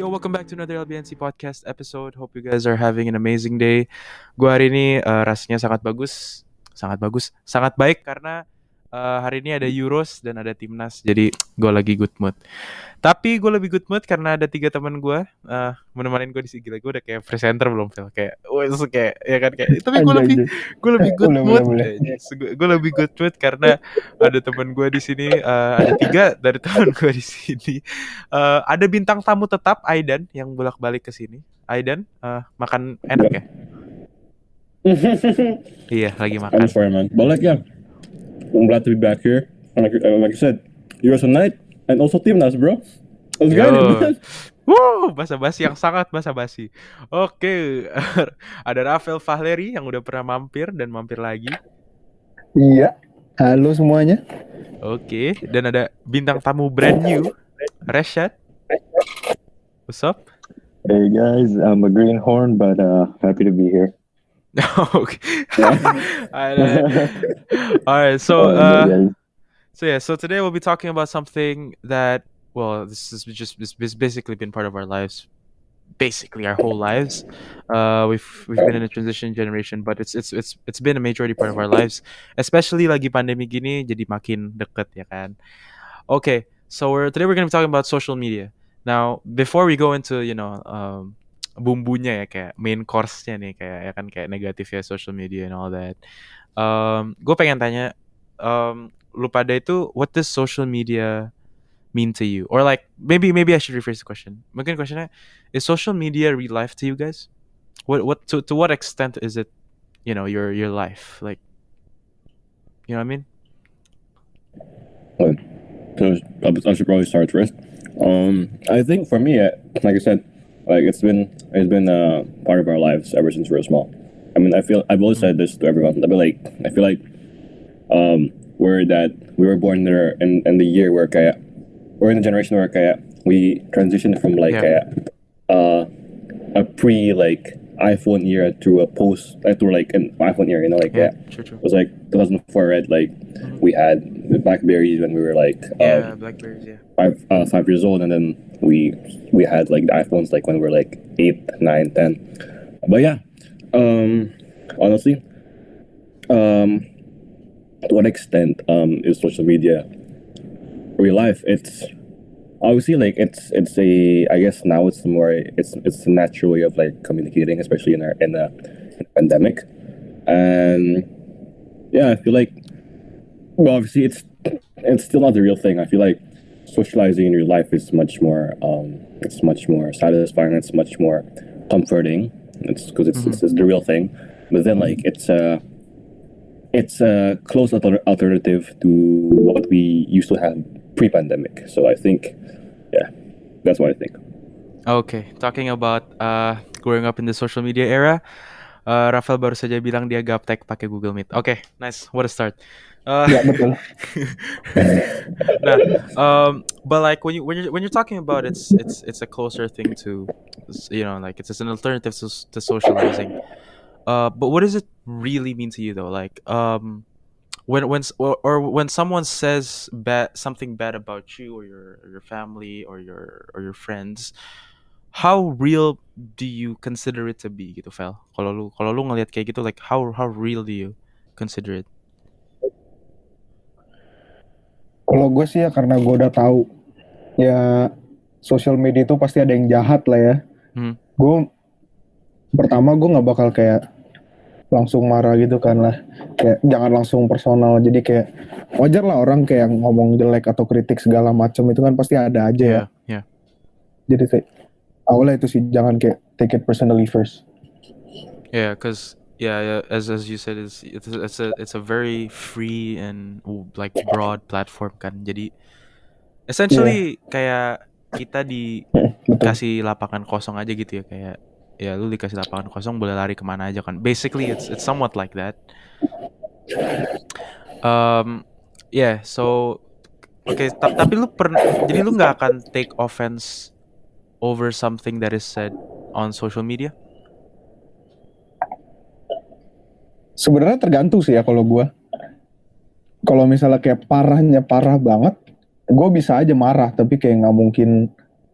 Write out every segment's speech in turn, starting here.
Yo, welcome back to another LBNC podcast episode. Hope you guys are having an amazing day. Gue hari ini rasanya sangat baik karena hari ini ada Euros dan ada Timnas. Jadi gue lagi good mood. Tapi gue lebih good mood karena ada 3 teman gue menemani gue di sini. Gila, gue udah kayak presenter belum, Phil? Kayak ya kan, kayak. Tapi gue lebih good mood. Gue lebih good mood karena ada teman gue di sini. Ada 3 dari teman gue di sini. Ada bintang tamu tetap Aidan yang bolak-balik ke sini. Aidan makan enak ya? Iya, lagi makan. Balik ya. I'm glad to be back here. Like I said, Euros tonight and also Timnas, bro. Let's go. Woo, basa-basi yang sangat basa-basi. Oke, okay. Ada Rafael Fahleri yang udah pernah mampir dan mampir lagi. Iya. Halo semuanya. Oke, okay. Dan ada bintang tamu brand new, Reshat. What's up? Hey guys, I'm a greenhorn but happy to be here. Okay. Alright, so today we'll be talking about something that, well, this has basically been part of our lives, basically our whole lives. We've been in a transition generation, but it's been a majority part of our lives, especially lagi pandemi gini, jadi makin deket ya kan. Okay, so today we're gonna be talking about social media. Now, before we go into bumbunya ya, kayak main course-nya nih, kayak ya kan, kayak negatifnya social media and all that. Gue pengen tanya lu pada itu, what does social media mean to you? Or like maybe I should rephrase the question. Mungkin questionnya, is social media real life to you guys? What to what extent is it, you know, your life? Like, you know what I mean? I should probably start first. I think for me, like I said, like it's been a part of our lives ever since we were small. I mean, I've always said this to everyone. I feel like we were born there in the year where kayak we're in the generation where kayak we transitioned from like a pre like iPhone era to a post through like an iPhone era, you know, like True. It was like 2004, right? Like we had the BlackBerries when we were like BlackBerries, 5 years old, and then we had like the iPhones like when we were like 8, 9, 10. But yeah, honestly, to what extent is social media real life? It's obviously like it's a, I guess now it's more, it's a natural way of like communicating, especially in a pandemic. And yeah, I feel like, well, obviously it's still not the real thing. I feel like socializing in your life is much more satisfying, it's much more comforting, it's because it's the real thing. But then like it's a close alternative to what we used to have pre-pandemic. So I think, yeah, that's what I think. Okay, talking about growing up in the social media era, Rafael baru saja bilang dia gaptek pakai Google Meet. Okay, nice, what a start. Yeah, betul. Nah, but like when you're talking about it's a closer thing to, you know, like it's an alternative to socializing. But what does it really mean to you though? Like when someone says something bad about you or your family or your friends, how real do you consider it to be gitu, Fel? Kalau lu ngelihat kayak gitu, like how real do you consider it? Kalau gue sih ya, karena gue udah tahu ya social media itu pasti ada yang jahat lah ya. Gue pertama gue nggak bakal kayak langsung marah gitu kan lah, kayak jangan langsung personal. Jadi kayak wajar lah orang kayak ngomong jelek atau kritik segala macam itu kan pasti ada aja ya. Yeah. Jadi kayak awalnya itu sih, jangan kayak take it personally first. Yeah, cause as you said, it's a very free and like broad platform kan. Jadi essentially kayak kita dikasih lapangan kosong aja gitu ya, kayak ya lu dikasih lapangan kosong boleh lari kemana aja kan. Basically it's somewhat like that. So okay, tapi lu jadi lu nggak akan take offense over something that is said on social media? Sebenarnya tergantung sih ya. Kalau gue, kalau misalnya kayak parah banget, gue bisa aja marah, tapi kayak nggak mungkin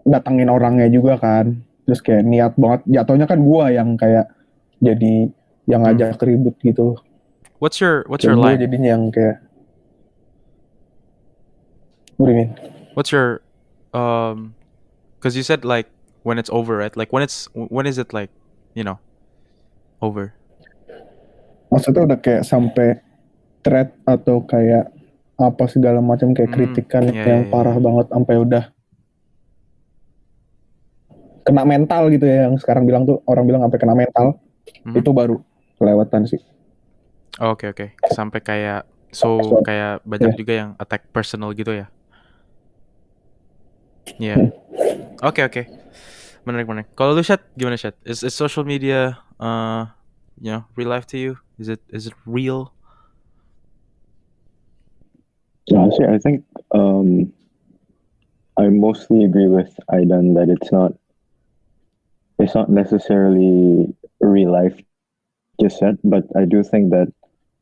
datengin orangnya juga kan. Terus kayak niat banget, jatuhnya kan gua yang kayak jadi yang ngajak ribut gitu. What's your line? Jadinya yang kayak what do you mean? What's your cuz you said like when it's over, right? Like when is it like, you know, over? Maksudnya udah kayak sampai threat atau kayak apa segala macam kayak kritikan yang parah banget sampai udah kena mental gitu ya, yang sekarang bilang tuh orang bilang sampai kena mental. Itu baru kelewatan sih. Oke. Sampai kayak kayak banyak juga yang attack personal gitu ya. Ya. Yeah. Oke. Menarik. Kalau lu Shad, gimana Shad? Is social media you know, real life to you? Is it real? No, actually, I think I mostly agree with Aidan that it's not necessarily real life just yet, but I do think that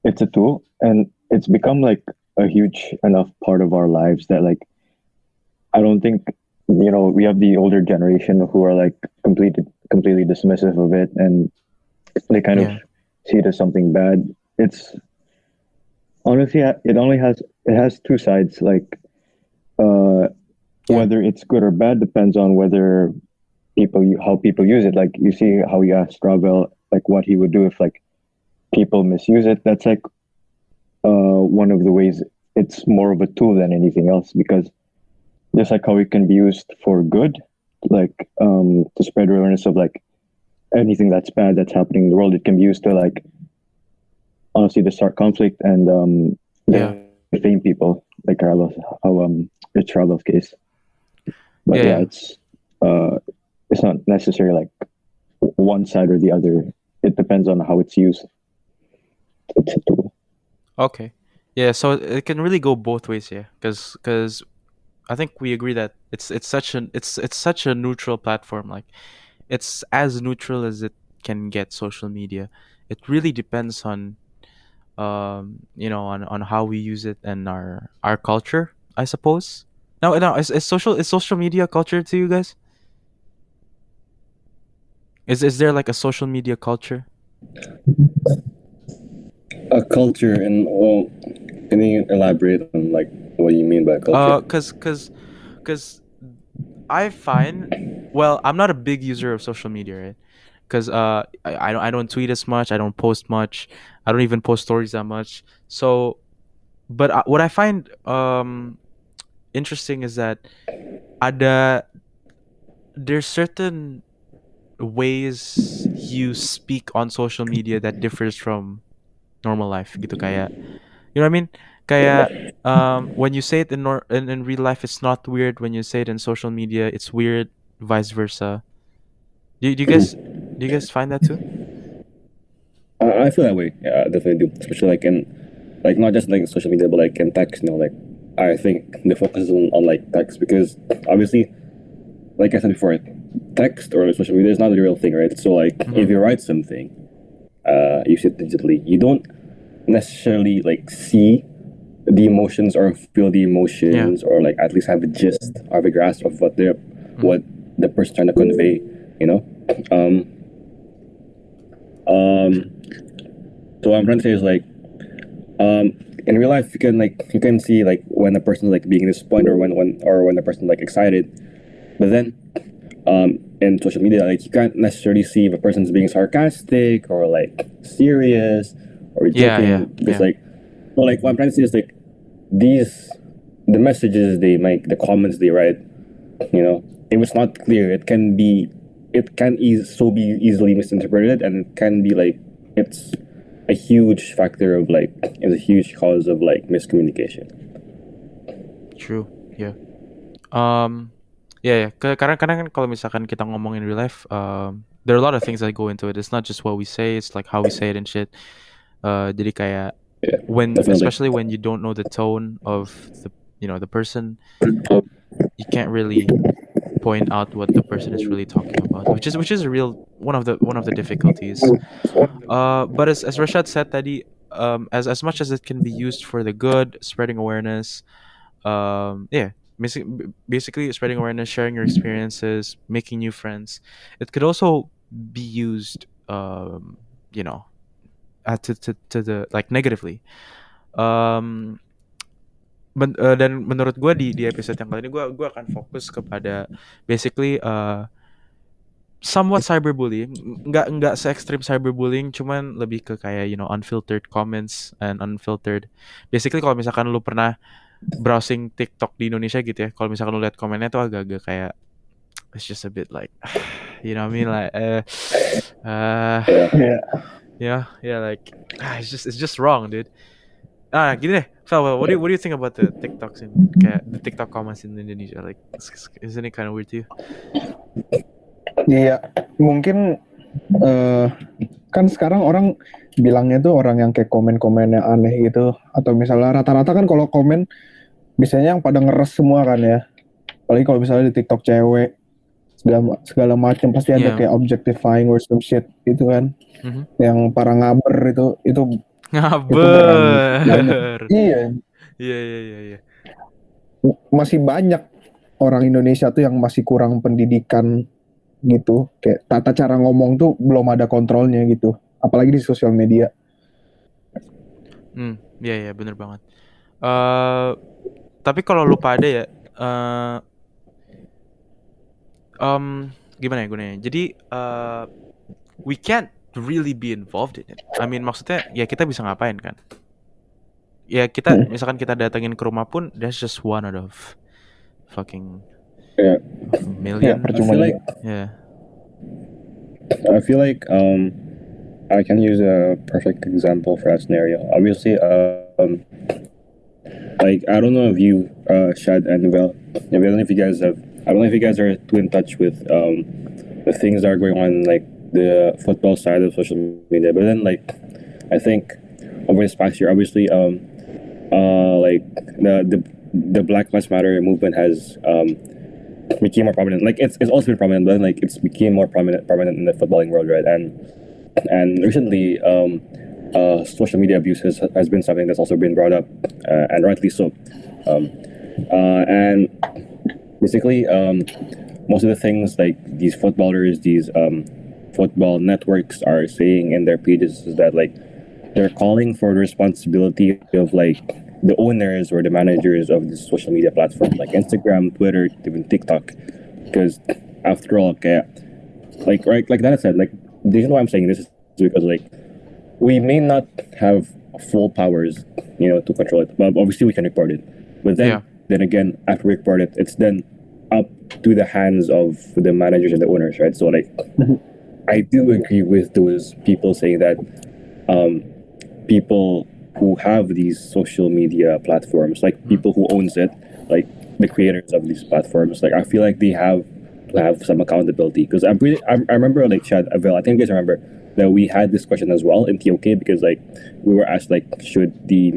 it's a tool and it's become like a huge enough part of our lives that like I don't think, you know, we have the older generation who are like completely dismissive of it and they kind of see it as something bad. It's honestly, it has two sides, like whether it's good or bad depends on whether how people use it. Like you see how you asked Ravel like what he would do if like people misuse it. That's like one of the ways it's more of a tool than anything else, because just like how it can be used for good, like to spread awareness of like anything that's bad that's happening in the world, it can be used to like honestly to start conflict and defame people, like it's Ravel's case. But it's not necessarily like one side or the other. It depends on how it's used. It's a tool. Okay. Yeah, so it can really go both ways, yeah. Because I think we agree that it's such a neutral platform. Like it's as neutral as it can get, social media. It really depends on you know, on how we use it and our culture, I suppose. No, is social media culture to you guys? Is there like a social media culture? A culture, and well, can you elaborate on like what you mean by culture? Because I find, well, I'm not a big user of social media, right? Because I don't tweet as much, I don't post much, I don't even post stories that much. So, but what I find interesting is that there's certain ways you speak on social media that differs from normal life gitu, kayak, you know what I mean, kayak when you say it in real life it's not weird, when you say it in social media it's weird, vice versa. Do you guys find that too? I feel that way, yeah, I definitely do, especially like in like not just like social media but like in text, you know, like I think the focus is on like text, because obviously like I said before, text or social media is not the real thing, right? So like if you write something, you see it digitally, you don't necessarily like see the emotions or feel the emotions or like at least have a gist or have a grasp of what they're what the person's trying to convey, you know? So what I'm trying to say is like in real life you can see like when a person like being disappointed or when the person like excited, but then in social media, like you can't necessarily see if a person's being sarcastic or like serious or joking. Like, so like what I'm trying to say is like the messages they make, the comments they write, you know, if it's not clear, it can be easily misinterpreted, and it can be like it's a huge factor of like it's a huge cause of like miscommunication. True. Yeah. Yeah. Karena kan kalau misalkan kita ngomong in real life, there are a lot of things that go into it. It's not just what we say, it's like how we say it and shit. Jadi kayak when definitely. Especially when you don't know the tone of the, you know, the person, you can't really point out what the person is really talking about, which is a real one of the difficulties. But as Reshat said tadi, as much as it can be used for the good, spreading awareness, basically spreading awareness, sharing your experiences, making new friends. It could also be used, to the like negatively. Dan menurut gue di episode yang kali ini gue akan fokus kepada basically somewhat cyberbullying, nggak se-extreme cyberbullying, cuman lebih ke kayak unfiltered comments and unfiltered. Basically kalau misalkan lu pernah browsing TikTok di Indonesia gitu ya, kalau misalkan lu lihat komennya tuh agak-agak kayak it's just a bit like I mean like like it's just wrong, dude. Gini deh, Fel, what do you think about the TikToks the TikTok comments in Indonesia? Like, isn't it kind of weird to you? Iya, mungkin kan sekarang orang bilangnya tuh orang yang kayak komen-komen yang aneh gitu, atau misalnya rata-rata kan kalau komen biasanya yang pada ngeres semua kan ya. Apalagi kalau misalnya di TikTok cewek segala macam pasti ada kayak objectifying or some shit gitu kan. Mm-hmm. Yang para ngaber itu ngaber. Iya. Masih banyak orang Indonesia tuh yang masih kurang pendidikan gitu. Kayak tata cara ngomong tuh belum ada kontrolnya gitu. Apalagi di sosial media. Iya, bener banget. Tapi kalau lupa ada ya, gimana ya gunanya? Jadi we can't really be involved in it. I mean, maksudnya ya kita bisa ngapain kan? Ya kita misalkan kita datengin ke rumah pun that's just one out of fucking million. Yeah, I feel like I can use a perfect example for that scenario. Obviously, like I don't know if you Shad and Vel, I don't know if you guys are too in touch with the things that are going on like the football side of social media, but then like I think over this past year, obviously, like the Black Lives Matter movement has became more prominent. Like it's also been prominent, but then, like it's became more prominent in the footballing world, right? And recently, social media abuse has been something that's also been brought up, and rightly so. And basically, most of the things like these footballers, these football networks are saying in their pages is that like they're calling for the responsibility of like the owners or the managers of the social media platforms like Instagram, Twitter, even TikTok, because after all, okay, like right, like Dana said, like the reason why I'm saying this is because like we may not have full powers, to control it, but obviously we can report it. But then again, after we report it, it's then up to the hands of the managers and the owners, right? So like. I do agree with those people saying that people who have these social media platforms, like people who owns it, like the creators of these platforms, like I feel like they have to have some accountability. Because I remember like Chad, Avel, I think you guys remember that we had this question as well in TOK because like we were asked like should the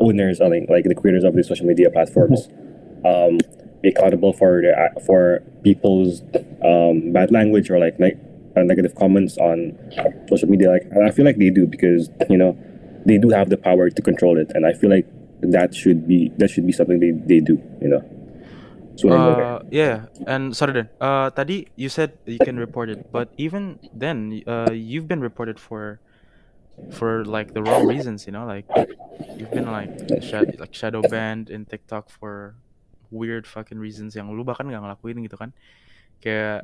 owners, like the creators of these social media platforms, be accountable for people's bad language or like negative comments on social media. Like, and I feel like they do because they do have the power to control it, and I feel like that should be something they do. So yeah. And sorry, Dan. Tadi you said you can report it, but even then, you've been reported for like the wrong reasons. Like you've been like shadow banned in TikTok for weird fucking reasons yang lu bahkan gak ngelakuin gitu kan. Kayak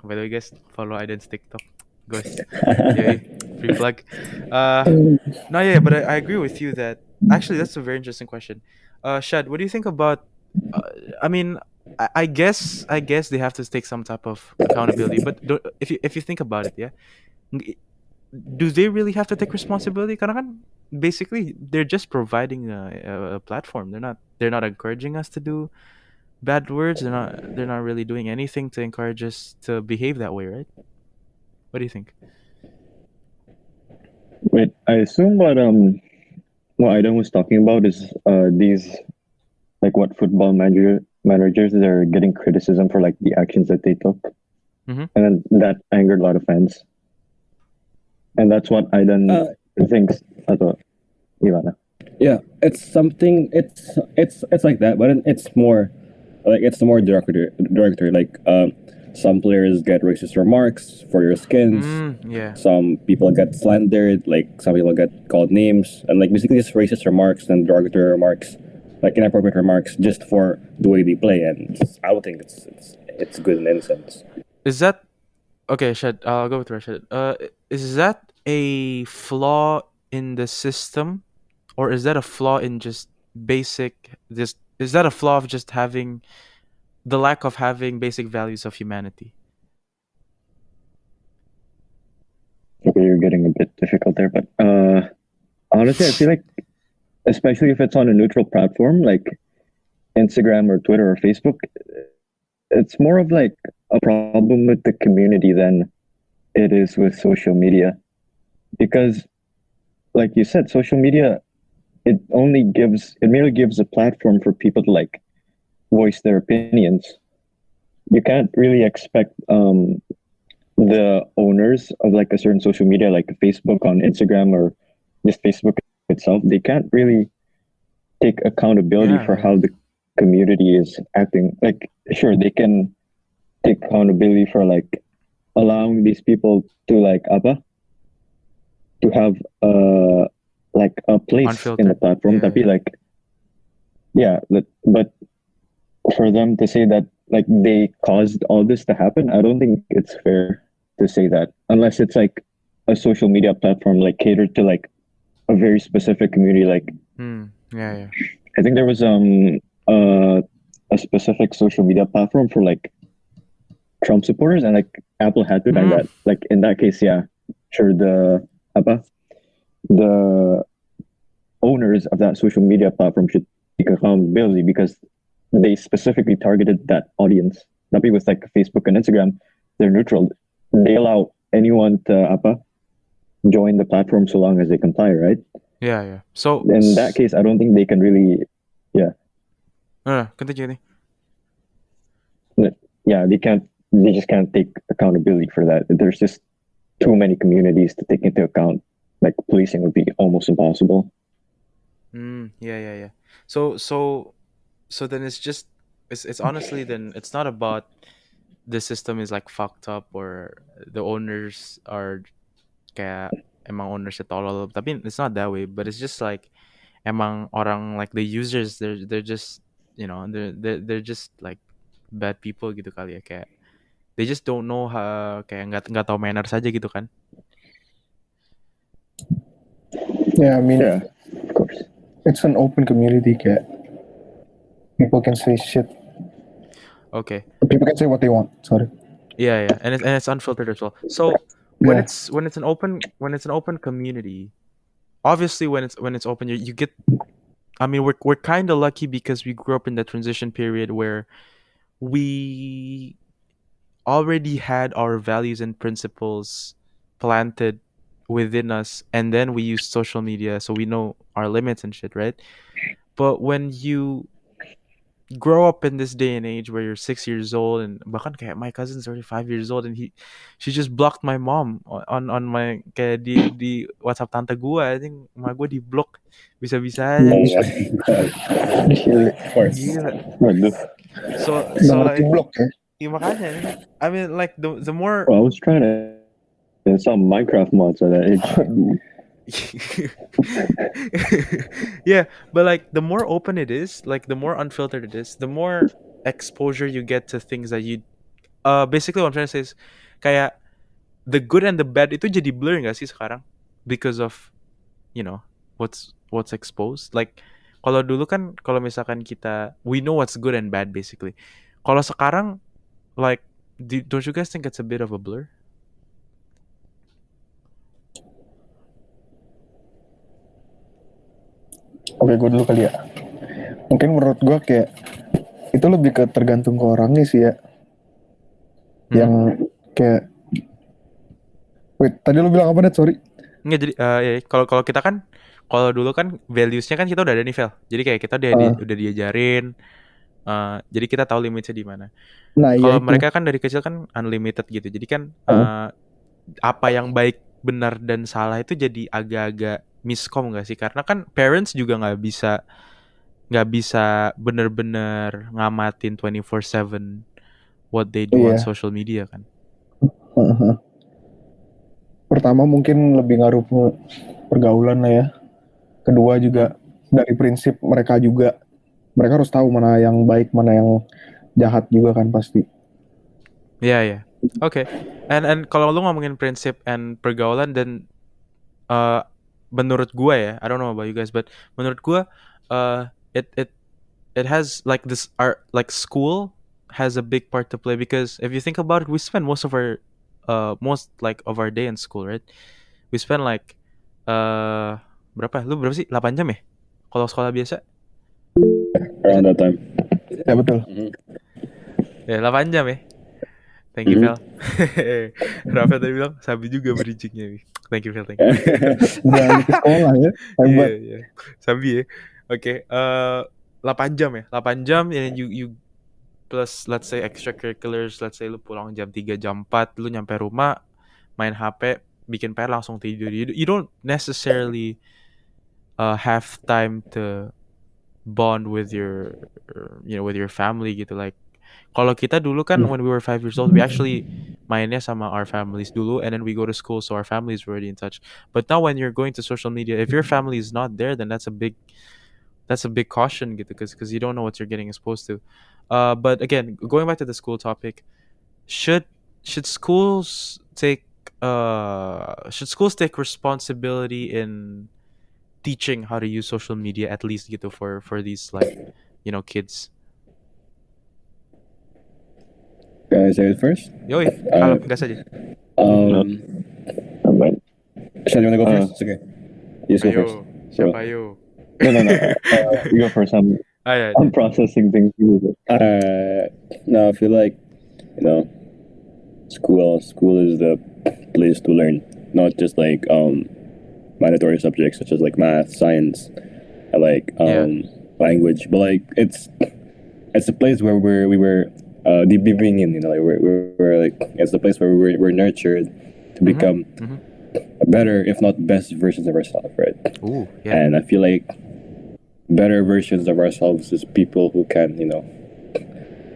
by the way guys, follow Aidan's TikTok guys. Free plug. But I agree with you that actually that's a very interesting question. Shad, what do you think about I mean I guess they have to take some type of accountability, but if you think about it, yeah, do they really have to take responsibility? Karena kan basically they're just providing a platform. They're not encouraging us to do bad words. They're not really doing anything to encourage us to behave that way, right? What do you think? Wait, I assume what Aidan was talking about is these like what football managers are getting criticism for like the actions that they took. Mm-hmm. And then that angered a lot of fans. And that's what Aidan thinks. Atau gimana? Yeah, it's something. It's like that, but it's more like it's more derogatory. Like some players get racist remarks for your skins. Yeah. Some people get slandered. Like some people get called names, and like basically just racist remarks and derogatory remarks, like inappropriate remarks, just for the way they play. And I don't think it's good in any sense. Is that okay, Shad? I'll go with Reshat. Is that a flaw in the system, or is that a flaw in just basic? Is that a flaw of just having the lack of having basic values of humanity? Okay, you're getting a bit difficult there, but honestly, I feel like, especially if it's on a neutral platform like Instagram or Twitter or Facebook, it's more of like a problem with the community than it is with social media. Because like you said, social media, it merely gives a platform for people to like voice their opinions. You can't really expect the owners of like a certain social media, like Facebook on Instagram or just Facebook itself, they can't really take accountability for how the community is acting. Like, sure, they can take accountability for like allowing these people to like to have like a place unfiltered in the platform. That'd be like, but for them to say that like they caused all this to happen, I don't think it's fair to say that, unless it's like a social media platform like catered to like a very specific community. Like I think there was a specific social media platform for like Trump supporters, and like Apple had to ban that. Like in that case, the owners of that social media platform should take accountability because they specifically targeted that audience. Not be with like Facebook and Instagram, they're neutral. They allow anyone to join the platform so long as they comply, right? Yeah. So in that case, I don't think they can really, continue. Yeah, they can't. They just can't take accountability for that. There's just too many communities to take into account. Like policing would be almost impossible. So then it's honestly then it's not about the system is like fucked up or the owners are kayak emang owners at all. Tapi it's not that way. But it's just like emang orang like the users they're just they're just like bad people gitu kali ya, kayak they just don't know how, kayak nggak tahu manners aja gitu kan. Yeah, I mean, of course, it's an open community. Kayak people can say shit. Okay. People can say what they want. Sorry. Yeah, and it's unfiltered as well. So when it's an open community, obviously when it's open, you get. I mean, we're kind of lucky because we grew up in the transition period where we already had our values and principles planted within us, and then we use social media so we know our limits and shit, right? But when you grow up in this day and age where you're 6 years old, and bahkan kayak my cousin's already 5 years old, and she just blocked my mom on my kayak di WhatsApp tante gua. I think mama gua di block bisa-bisa aja. Of course. So like block, ya makanya. I mean like the more I was trying to some Minecraft mods are that yeah, but like the more open it is, like the more unfiltered it is, the more exposure you get to things that you basically what I'm trying to say is kayak the good and the bad itu jadi blur gak sih sekarang because of what's exposed. Like kalau dulu kan kalau misalkan kita we know what's good and bad basically. Kalau sekarang like don't you guys think it's a bit of a blur? Oke, gue dulu kali ya. Mungkin menurut gue kayak itu lebih ke tergantung ke orangnya sih ya. Yang kayak wait, tadi lo bilang apa net? Sorry. Nggak jadi kalau kita kan kalau dulu kan values-nya kan kita udah ada nih, Vel. Jadi kayak kita udah diajarin jadi kita tahu limitnya di mana. Nah, kalau mereka kan dari kecil kan unlimited gitu. Jadi kan apa yang baik, benar dan salah itu jadi agak-agak miskom nggak sih? Karena kan parents juga nggak bisa bener-bener ngamatin 24/7 what they do on social media kan. Pertama mungkin lebih ngaruh pergaulan lah ya. Kedua juga dari prinsip mereka juga. Mereka harus tahu mana yang baik, mana yang jahat juga kan pasti. Iya. Oke. And kalau lu ngomongin prinsip and pergaulan, dan menurut gua ya, I don't know about you guys, but menurut gua it has like this art, like school has a big part to play, because if you think about it, we spend most of our most of our day in school, right? We spend like berapa sih? 8 jam ya? Kalau sekolah biasa? Around that time. Ya betul. Mm-hmm. Ya 8 jam ya. Thank you, Phil. Rafael tadi bilang sabi juga bridgingnya. Thank you, Phil. Thank you. Jangan ke sekolah ya. Iya. Sabi ya. Oke. 8 jam ya. 8 jam and you plus let's say extracurriculars, let's say lu pulang jam 3, jam 4, lu nyampe rumah main HP, bikin PR, langsung tidur. You don't necessarily have time to bond with your, you know, with your family gitu. Like kalau kita dulu kan when we were 5 years old, we actually mainnya sama our families dulu, and then we go to school, so our families were already in touch. But now when you're going to social media, if your family is not there, then that's a big caution gitu, because you don't know what you're getting exposed to. But again, going back to the school topic, should schools take responsibility in teaching how to use social media, at least gitu, for these, like, you know, kids? Can I say it first? Yoi, kalau gas aja. Shad, you wanna go first? It's okay. Yes, go first. Siapa? No. You go first. I'm processing things. No, I feel like, you know, school is the place to learn, not just like mandatory subjects such as like math, science, like language, but like it's a place where we were deep diving in, you know, like we're like it's the place where we're nurtured to become a better, if not best, versions of ourselves, right? Ooh, yeah. And I feel like better versions of ourselves is people who can, you know,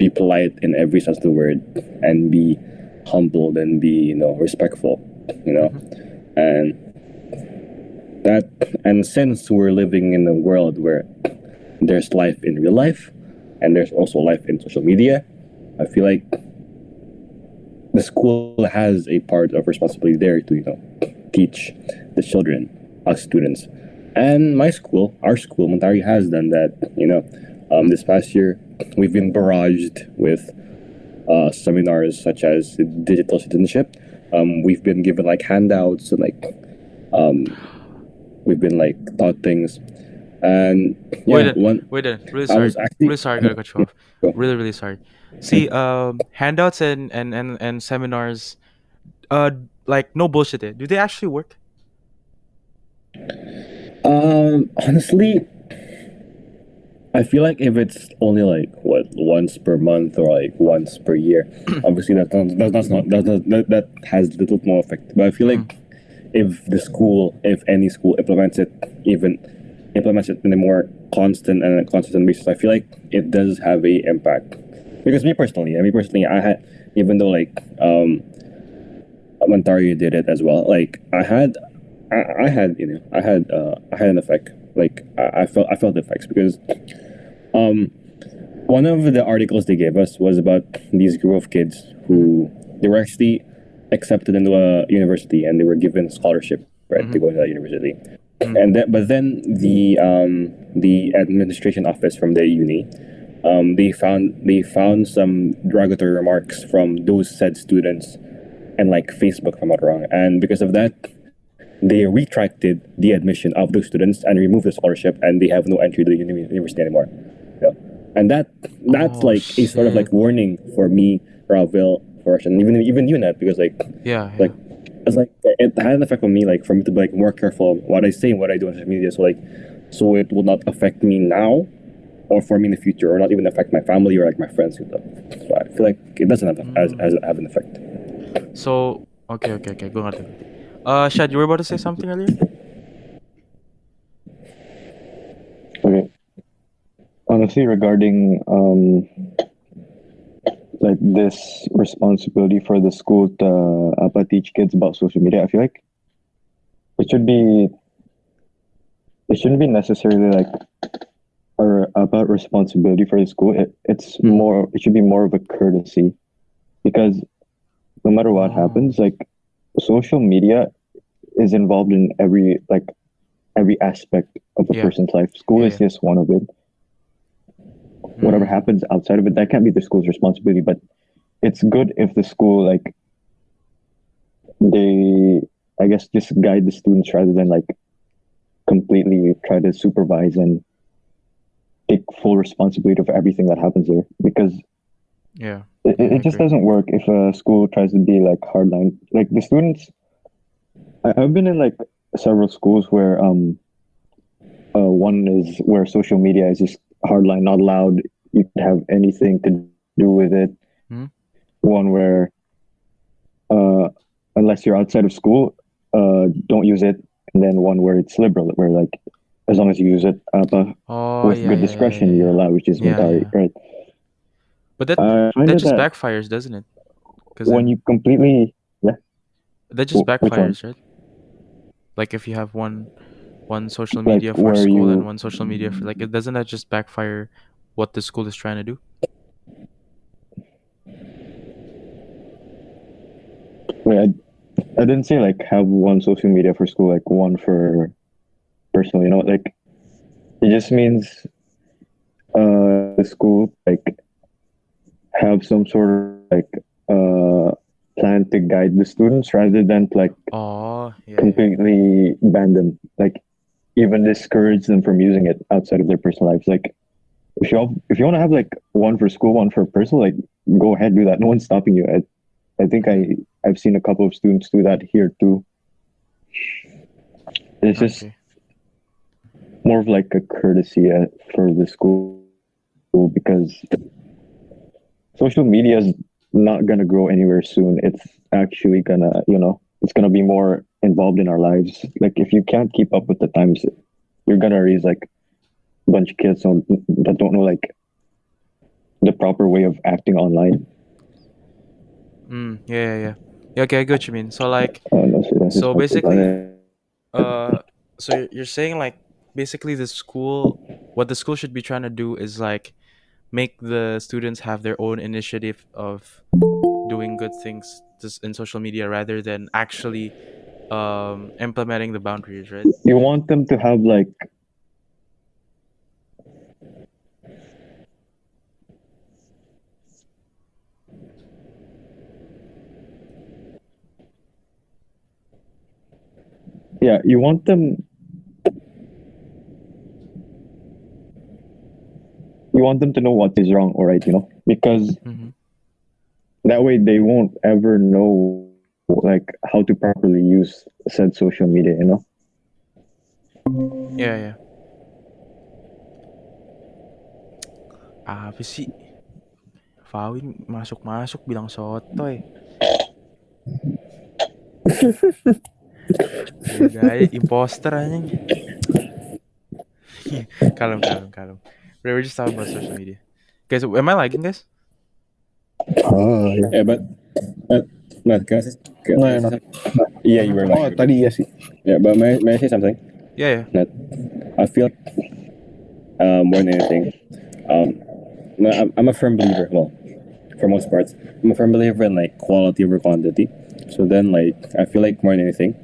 be polite in every sense of the word, and be humbled, and be, you know, respectful, you know, and since we're living in a world where there's life in real life, and there's also life in social media, I feel like the school has a part of responsibility there to, you know, teach the children, us students. And our school, Mentari, has done that, you know. This past year, we've been barraged with seminars such as digital citizenship. We've been given like handouts and like we've been like taught things. And really sorry to cut you off. Really sorry. See, handouts and seminars, like no bullshit. Do they actually work? Honestly, I feel like if it's only like once per month or like once per year, obviously that has little more effect. But I feel like if any school implements it in a more constant basis, I feel like it does have a impact. Because me personally, I had, even though like Mentari did it as well, like I had an effect. Like I felt the effects, because one of the articles they gave us was about these group of kids who they were actually accepted into a university, and they were given scholarship, right, to go to that university. And but then the administration office from their uni, they found some derogatory remarks from those said students, and like Facebook, if I'm not wrong. And because of that, they retracted the admission of those students and removed the scholarship, and they have no entry to the university anymore. Yeah. And that's a sort of like warning for me, Ravel, for Russian, even you, Nat, because like it's like it had an effect on me, like for me to be like more careful what I say and what I do on social media, so it will not affect me now, or for me in the future, or not even affect my family or like my friends. So I feel like it doesn't have an effect. So okay, go on. Shad, you were about to say something earlier? honestly, regarding like this responsibility for the school to teach kids about social media, I feel like it shouldn't be necessarily like or about responsibility for the school. It should be more of a courtesy, because no matter what happens, like social media is involved in every aspect of a person's life. School is just one of it. Whatever happens outside of it, that can't be the school's responsibility, but it's good if the school, like, they, I guess, just guide the students rather than like completely try to supervise and take full responsibility for everything that happens there, because it just doesn't work if a school tries to be like hardline. Like the students, I've been in like several schools where one is where social media is just hardline, not allowed. You could have anything to do with it. One where unless you're outside of school, don't use it. And then one where it's liberal, where like as long as you use it with good discretion, you're allowed, which is Mentari, right? But that backfires, doesn't it? Because when you completely backfires, right? Like if you have one social media like for school and one social media for like, it doesn't that just backfire what the school is trying to do? Wait, I didn't say like have one social media for school, like one for personal, you know, like it just means the school like have some sort of like plan to guide the students rather than like completely ban them, like even discourage them from using it outside of their personal lives. Like if you want to have like one for school, one for personal, like go ahead, do that. No one's stopping you. I think I've seen a couple of students do that here too. It's just more of like a courtesy for the school, because social media is not going to grow anywhere soon. It's actually going to, you know, it's going to be more involved in our lives. Like if you can't keep up with the times, you're going to raise like a bunch of kids that don't know like the proper way of acting online. Okay, I get what you mean. So like, so basically, so you're saying like, basically what the school should be trying to do is like, make the students have their own initiative of doing good things in social media rather than actually implementing the boundaries, right? You want them to have like... Yeah, you want them... You want them to know what is wrong or right, you know, because that way they won't ever know like how to properly use said social media, you know. Apa sih Fawin masuk bilang sotoy. Guys, imposter anjing. Kalem. We're just talking about social media. Guys, am I lagging, guys? Oh, yeah. But yeah, you were lagging. Oh, tadi ya sih. Yeah, but may I say something? Yeah. I feel more than anything. I'm a firm believer. Well, for most parts, I'm a firm believer in like quality over quantity. So then, like, I feel like more than anything,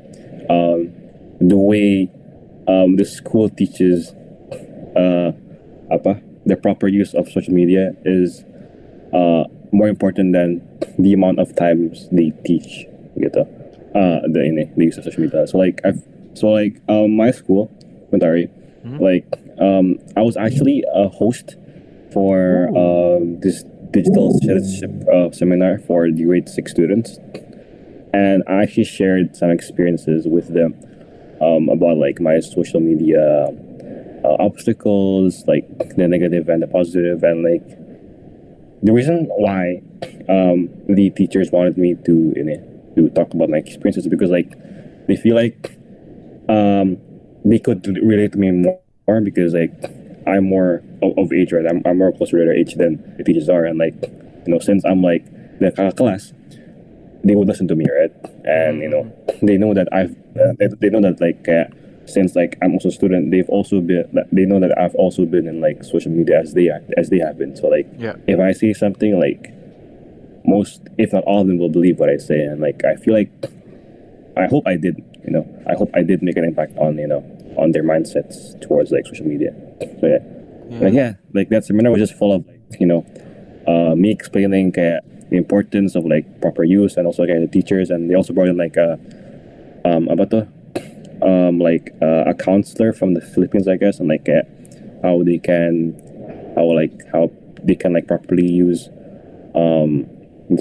the way the school teaches the proper use of social media is more important than the amount of times they teach gitu, the use of social media. So like my school, Mentari, I was actually a host for this digital citizenship seminar for the grade 6 students, and I actually shared some experiences with them about like my social media obstacles, like the negative and the positive, and like the reason why the teachers wanted me to talk about my experiences, because like they feel like they could relate to me more, because like I'm more of age, right? I'm more closer to their age than the teachers are, and since I'm the kakak class, they would listen to me, right? And they know that they know that since I'm also a student, they know that I've also been in social media as they have been. So if I say something, most, if not all of them, will believe what I say, and I feel I hope I did, I hope I did make an impact on on their mindsets towards social media. So that seminar was just full of me explaining the importance of proper use, and also the teachers, and they also brought in a counselor from the Philippines, I guess, and how they can properly use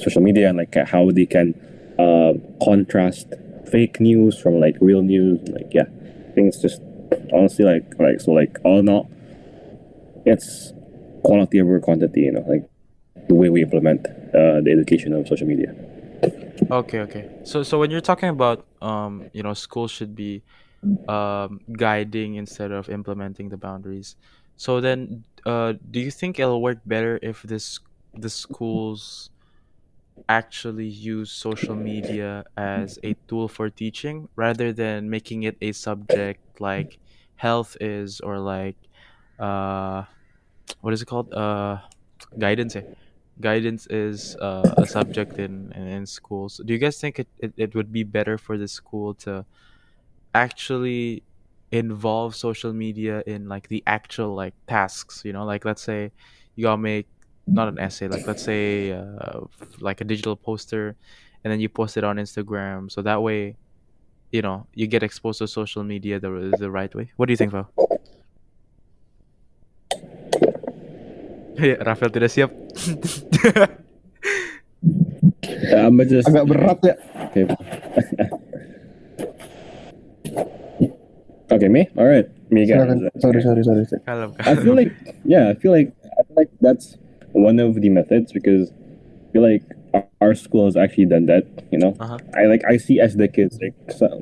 social media, and how they can contrast fake news from real news. I think it's just honestly all in all, it's quality over quantity, the way we implement the education of social media. Okay. So when you're talking about school should be guiding instead of implementing the boundaries, so then do you think it'll work better if the schools actually use social media as a tool for teaching rather than making it a subject like health is, or what is it called, guidance? Guidance is a subject in schools. Do you guys think it would be better for the school to actually involve social media in the actual tasks? Let's say you gotta make, not an essay, let's say a digital poster, and then you post it on Instagram, so that way you get exposed to social media the right way. What do you think, Val? Ya, Rafael tidak siap. Agak berat ya. Okay, me? Alright, me again. Sorry. I feel like that's one of the methods, because I feel like our school has actually done that. Uh-huh. I see as the kids think the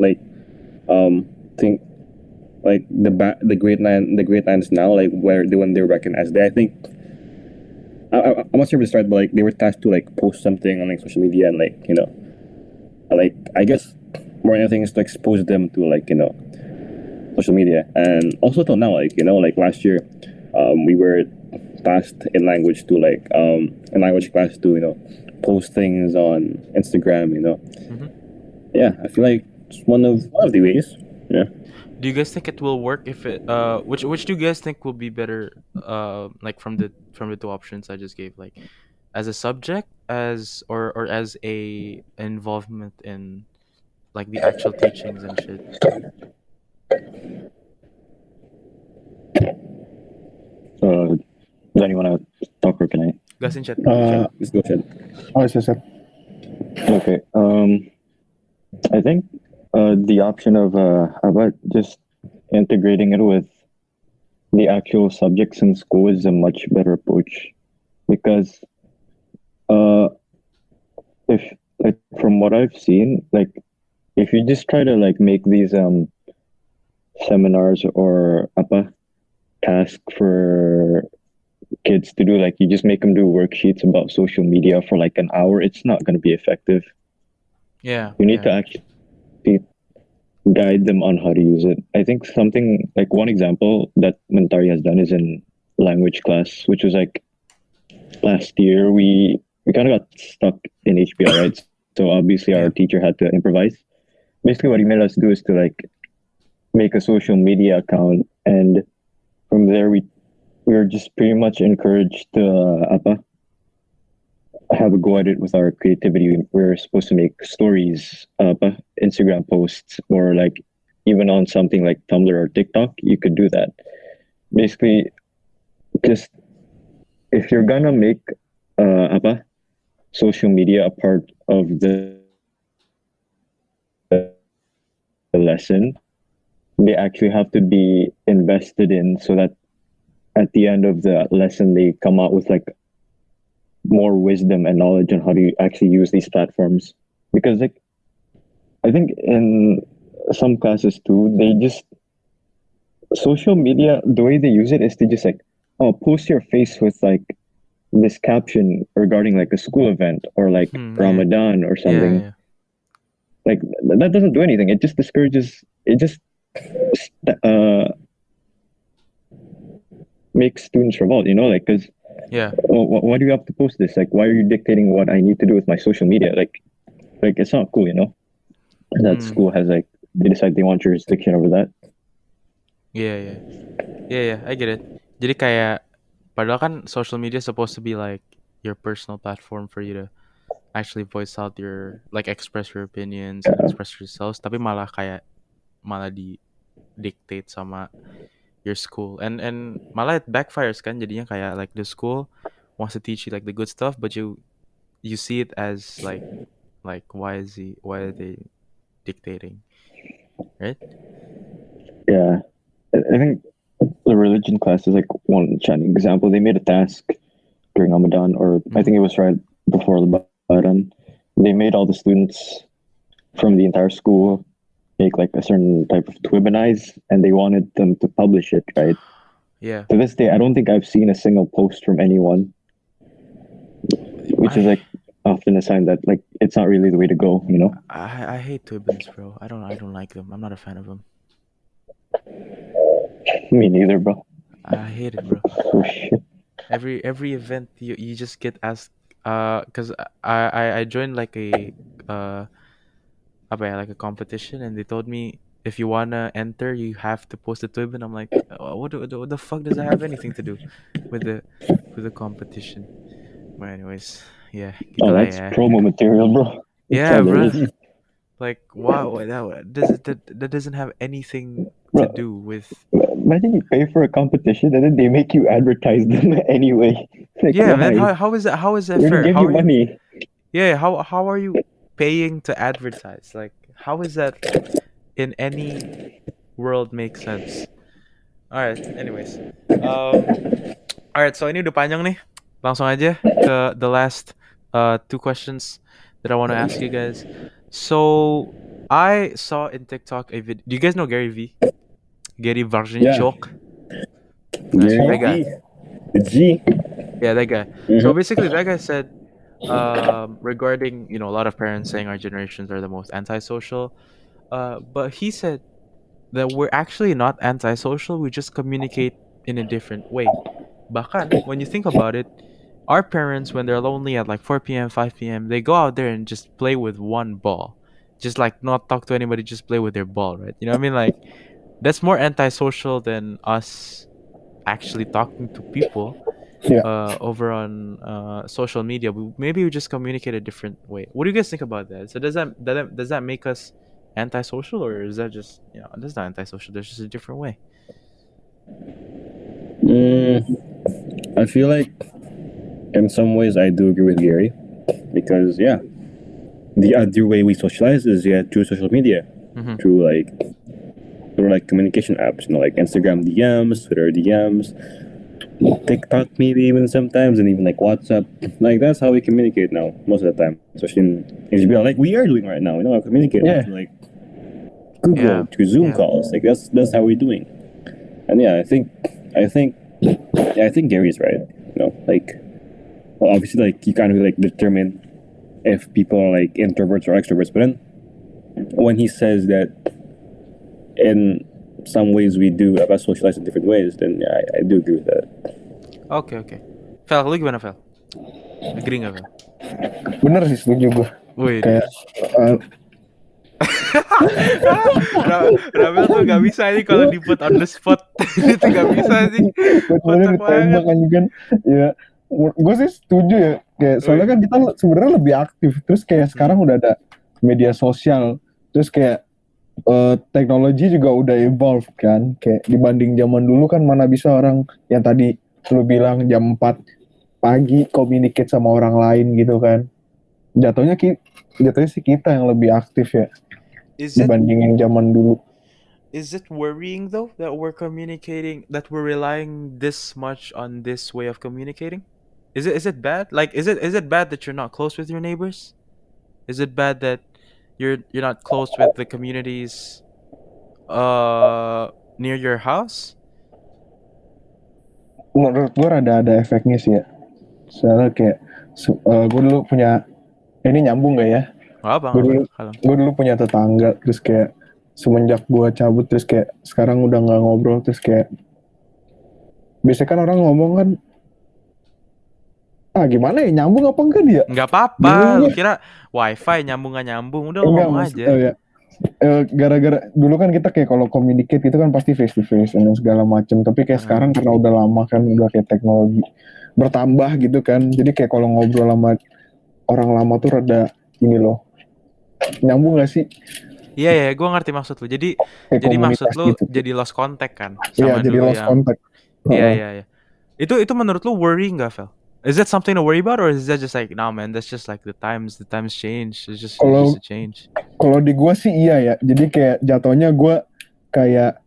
grade 9s now when they were back in SD, I think. I'm not sure if it's right, but they were tasked to post something on social media, and I guess more than anything is to expose them to social media. And also till now, last year, we were tasked in language class to post things on Instagram. Mm-hmm. Yeah, I feel like it's one of the ways. Yeah. Do you guys think it will work if it which do you guys think will be better from the two options I just gave, as a subject or as a involvement in the actual teachings and shit? Does anyone want to talk, or can I? Guys in chat. Let's go ahead. Oh, sure. Okay. I think the option of about just integrating it with the actual subjects in school is a much better approach, because if from what I've seen, if you just try to make these seminars or task for kids to do, you just make them do worksheets about social media for an hour, it's not going to be effective. Yeah, you need to actually guide them on how to use it. I think something one example that Mentari has done is in language class, which was last year we kind of got stuck in HPR, right? So obviously our teacher had to improvise. Basically what he made us do is to make a social media account, and from there we were just pretty much encouraged to have a go at it with our creativity. We're supposed to make stories, Instagram posts, or even on something like Tumblr or TikTok, you could do that. Basically, just if you're gonna make social media a part of the lesson, they actually have to be invested in, so that at the end of the lesson they come out with more wisdom and knowledge on how to actually use these platforms. Because I think in some classes too, they just social media, the way they use it is to just like, oh, post your face with like this caption regarding like a school event or like Ramadan or something. Yeah, yeah. Like that doesn't do anything. It just discourages. It just makes students revolt. You know, like because why do you have to post this? Like, why are you dictating what I need to do with my social media? Like it's not cool. You know, that school has like they decide they want jurisdiction over that. Yeah. I get it. Jadi kayak padahal kan social media supposed to be like your personal platform for you to actually voice out your like express your opinions, express yourselves. Tapi malah kayak di dictate sama your school and malah it backfires kan jadinya kayak like the school wants to teach you like the good stuff, but you see it as like why are they dictating, right? Yeah, I think the religion class is like one shining example. They made a task during Ramadan, or I think it was right before Lebaran. They made all the students from the entire school make like a certain type of Twibbonize, and they wanted them to publish it, right? Yeah. To this day, I don't think I've seen a single post from anyone, which is like often a sign that like it's not really the way to go, you know? I hate Twibbons, bro. I don't like them. I'm not a fan of them. Me neither, bro. I hate it, bro. Oh, shit. Every event you just get asked, cause I joined like a like a competition, and they told me if you wanna enter you have to post a Twibbon, and I'm like, oh, what the fuck does that have anything to do with the competition? But anyways, yeah. Oh, that's promo material, bro. Yeah, bro. Like wow, that doesn't have anything to do with. Imagine you pay for a competition and then they make you advertise them anyway. Like, yeah, man. How is that fair? Give you money. Yeah. How are you paying to advertise? Like, how is that in any world make sense? All right. Anyways. All right. So ini udah panjang nih. Langsung aja ke the last two questions that I want to ask you guys. So I saw in TikTok a video. Do you guys know Gary V? Gary Varjin Chok. Yeah. That guy. G. Yeah, that guy. Mm-hmm. So basically, that guy said regarding a lot of parents saying our generations are the most antisocial, but he said that we're actually not antisocial. We just communicate in a different way. Bahkan when you think about it, our parents, when they're lonely at like 4 p.m., 5 p.m., they go out there and just play with one ball. Just like not talk to anybody, just play with their ball, right? You know what I mean? Like, that's more antisocial than us actually talking to people over on social media. Maybe we just communicate a different way. What do you guys think about that? So does that make us antisocial, or is that just, that's not antisocial, there's just a different way? I feel like in some ways, I do agree with Gary because, the other way we socialize is through social media, through like communication apps, like Instagram DMs, Twitter DMs, TikTok maybe even sometimes, and even like WhatsApp. Like that's how we communicate now most of the time, especially in HBL. Like we are doing right now, I communicate through like Google, through Zoom calls. Like that's how we're doing. And I think Gary's right. Well, obviously, you can't really determine if people are like introverts or extroverts. But then, when he says that in some ways we do socialize in different ways, then I do agree with that. Okay. Fel, lu gimana, Fel? Agree nggak, Fel? Bener sih, setuju gue. Wih. Rafael tuh gak bisa nih kalau di put on the spot. Itu gak bisa sih. Bener ditembak kan. Iya. Gue sih setuju ya, kayak soalnya kan kita sebenarnya lebih aktif, terus kayak sekarang udah ada media sosial, terus kayak teknologi juga udah evolve kan, kayak dibanding zaman dulu kan mana bisa orang yang tadi lu bilang jam 4 pagi communicate sama orang lain gitu kan, jatuhnya sih kita yang lebih aktif ya dibandingin zaman dulu. Is it worrying though that we're communicating, that we're relying this much on this way of communicating? Is it bad? Like is it bad that you're not close with your neighbors? Is it bad that you're not close with the communities near your house? Menurut gue ada efeknya sih ya. Soalnya kayak gue dulu punya ini nyambung gak ya? Apa? Gue dulu punya tetangga, terus kayak semenjak gue cabut terus kayak sekarang udah nggak ngobrol, terus kayak biasanya kan orang ngomong kan gimana ya, nyambung apa enggak dia? Nggak apa-apa, lu kira wifi nyambung nggak nyambung, udah ngomong aja. Ya. Gara-gara dulu kan kita kayak kalau communicate gitu kan pasti face to face dan segala macam, tapi kayak sekarang karena udah lama kan udah kayak teknologi bertambah gitu kan, jadi kayak kalau ngobrol sama orang lama tuh rada ini loh, nyambung nggak sih? Iya ya, gue ngerti maksud lu. Jadi maksud lu gitu. Jadi lost contact kan? Iya, jadi lost contact. Iya. Itu menurut lu worry nggak, Fel? Is that something to worry about, or is that just like, nah man, that's just like the times change. It's just a change. Kalau di gue sih iya ya. Jadi kayak jatuhnya gue kayak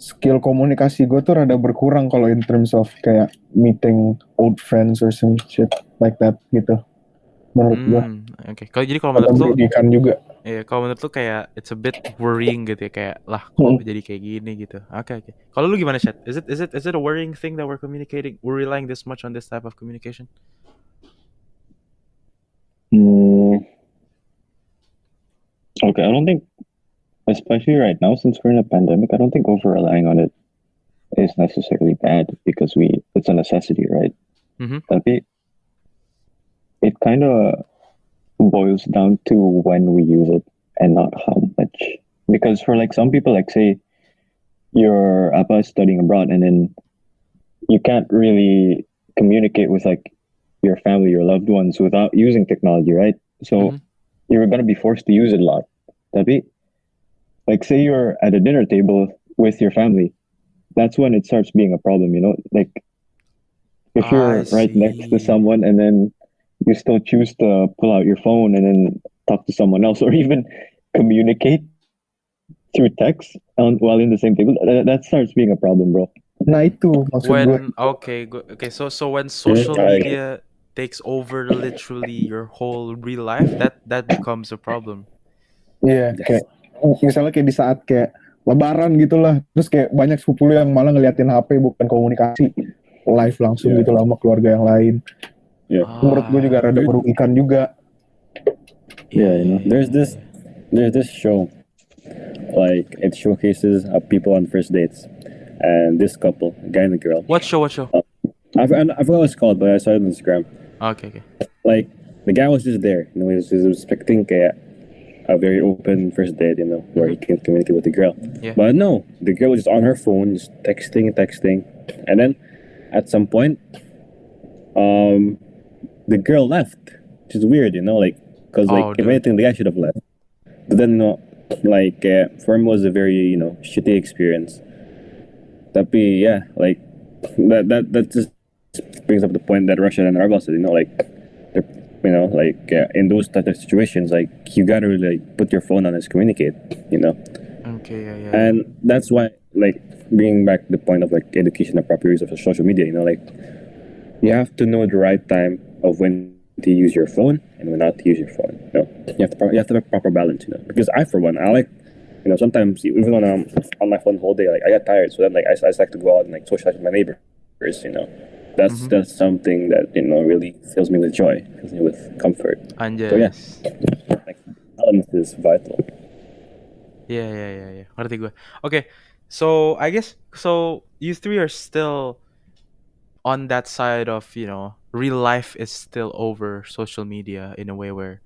skill komunikasi gue tuh rada berkurang kalau in terms of kayak meeting old friends or some shit like that gitu. Menurut gue. Oke. Jadi kalau menurut lu juga. Iya, kalau menurut lu kayak it's a bit worrying gitu ya, kayak lah kok jadi kayak gini gitu. Oke. Kalau lu gimana, Shad? Is it a worrying thing that we're relying this much on this type of communication? Okay, I don't think, especially right now since we're in a pandemic, I don't think over-relying on it is necessarily bad because it's a necessity, right? Mm-hmm. Tapi it kind of boils down to when we use it and not how much. Because for like some people, like say you're studying abroad and then you can't really communicate with like your family, your loved ones without using technology, right? So you're going to be forced to use it a lot. Tapi, like say you're at a dinner table with your family, that's when it starts being a problem, you know? Like if you're right next to someone and then you still choose to pull out your phone and then talk to someone else or even communicate through text while in the same table, that starts being a problem, bro. Nah, itu maksud gue. Okay, so when social media takes over literally your whole real life, that becomes a problem. Iya, kayak misalnya kayak di saat kayak lebaran gitulah, terus kayak banyak sepupu yang malah ngeliatin HP bukan komunikasi live langsung gitu lah sama keluarga yang lain. Yeah. Menurut gue juga rada merugikan juga. Yeah, you know, there's this show, like it showcases people on first dates, and this couple, guy and the girl. What show? I forgot what it's called, but I saw it on Instagram. Okay. Like the guy was just there, you know, he was expecting a very open first date, you know, where he can communicate with the girl. Yeah. But no, the girl was just on her phone, just texting, and then at some point, the girl left, which is weird, you know, like, because, like, if anything, the guy should have left. But then, you know, like, for him, it was a very, you know, shitty experience. Tapi, yeah, like, that just brings up the point that Reshat and Rafael said, you know, like, in those type of situations, like, you gotta really, like, put your phone on and communicate, you know? Okay, yeah. And that's why, like, bringing back the point of, like, education and proper use of social media, you know, like, you have to know the right time of when to use your phone and when not to use your phone. You know, you have to have a proper balance. You know, because I, for one, I like, you know, sometimes even when I'm on my phone the whole day, like I get tired. So then, like I just like to go out and like socialize with my neighbors. You know, that's something that, you know, really fills me with joy, fills me with comfort. And yes. So yeah, like balance is vital. Yeah. Ngerti gue. Okay, so I guess you three are still on that side of, you know, real life is still over social media in a way where,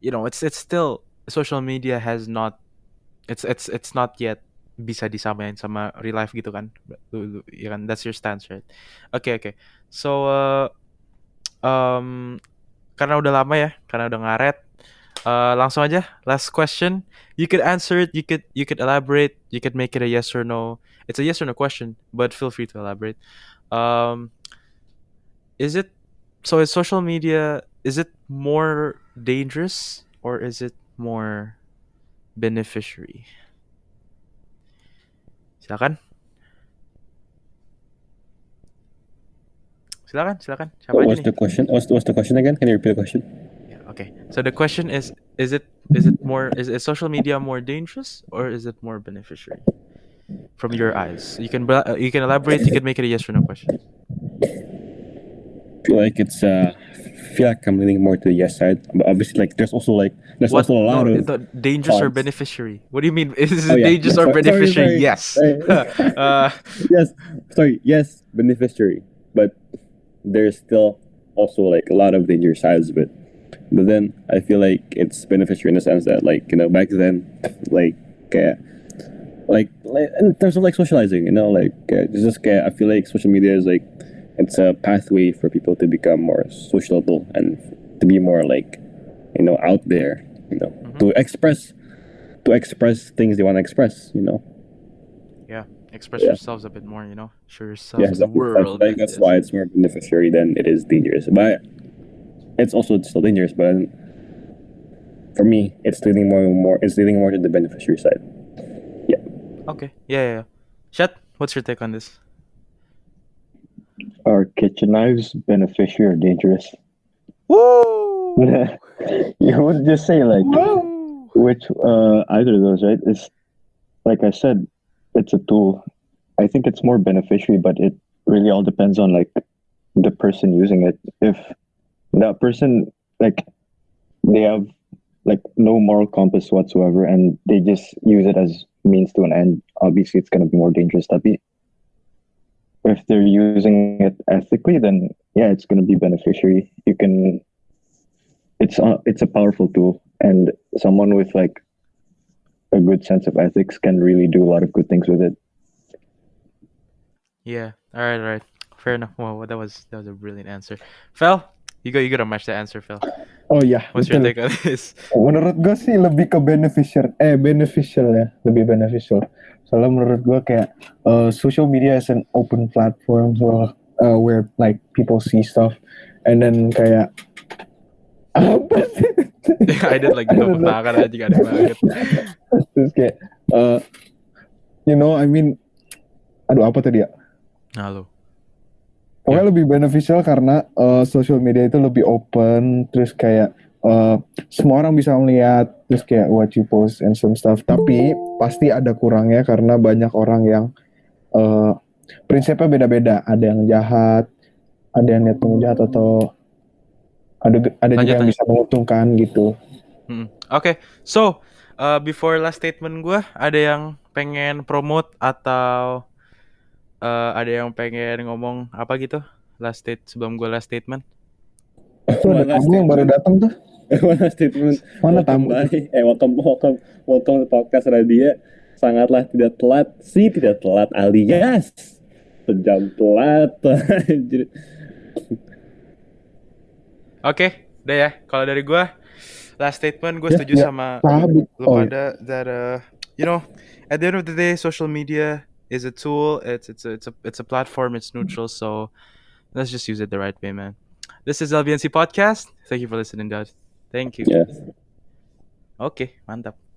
you know, it's still social media has not, it's not yet bisa disamain sama real life gitu kan, ya kan? That's your stance, right? Okay. So, karena udah lama ya, karena udah ngaret, langsung aja last question. You could answer it, you could elaborate, you could make it a yes or no. It's a yes or no question, but feel free to elaborate. Is social media, is it more dangerous or is it more beneficiary? Silakan. What's the question again? Can you repeat the question? Yeah, okay. So the question is it more is social media more dangerous or is it more beneficiary? from your eyes? You can elaborate. You can make it a yes or no question. I feel like it's I'm leaning more to the yes side, but obviously there's also a lot of dangerous odds. Or beneficiary. What do you mean? Is it dangerous or beneficiary? Yes. Yes, beneficiary, but there's still also a lot of dangerous sides of it. But then I feel like it's beneficiary in the sense that back then in terms of socializing, I feel like social media is it's a pathway for people to become more sociable and to be more out there, mm-hmm. to express things they want to express, Express yourselves a bit more, show yourselves the world. I think that's why it's more beneficiary than it is dangerous. But it's also still dangerous, but for me, it's leaning more to the beneficiary side. Yeah. Okay. Yeah. Shad, what's your take on this? Are kitchen knives beneficiary or dangerous? Woo! You would just say Woo! Which either of those, right? It's like I said, it's a tool. I think it's more beneficiary, but it really all depends on the person using it. If that person they have no moral compass whatsoever and they just use it as means to an end, obviously it's going to be more dangerous. If they're using it ethically, then it's going to be beneficiary. It's a powerful tool, and someone with a good sense of ethics can really do a lot of good things with it. Yeah. All right. Fair enough. Well, that was a brilliant answer. Fel, you gotta match the answer, Fel. Oh yeah. What's betul. Your take on this? Menurut gue sih lebih ke beneficial ya, lebih beneficial. Soalnya menurut gue social media is an open platform where people see stuff, and then apa sih? I did banget. Terus apa tadi ya? Halo. Pokoknya lebih beneficial karena social media itu lebih open, terus semua orang bisa melihat, terus what you post and some stuff. Tapi pasti ada kurangnya karena banyak orang yang prinsipnya beda-beda. Ada yang jahat, ada yang niat jahat, atau ada juga yang bisa menguntungkan gitu. Okay. So before last statement gue, ada yang pengen promote atau ada yang pengen ngomong apa gitu last state sebelum gue last statement? Itu ada tamu yang baru datang tuh. Last statement. Mana tamu? Welcome to podcast Radia. Sangatlah tidak telat sih, tidak telat alias sejam telat. Okay, udah ya. Kalau dari gue, last statement gue setuju sama lu pada that at the end of the day, social media is a tool. It's a platform. It's neutral. So let's just use it the right way, man. This is LBNC Podcast. Thank you for listening, guys. Thank you. Yes. Okay, mantap.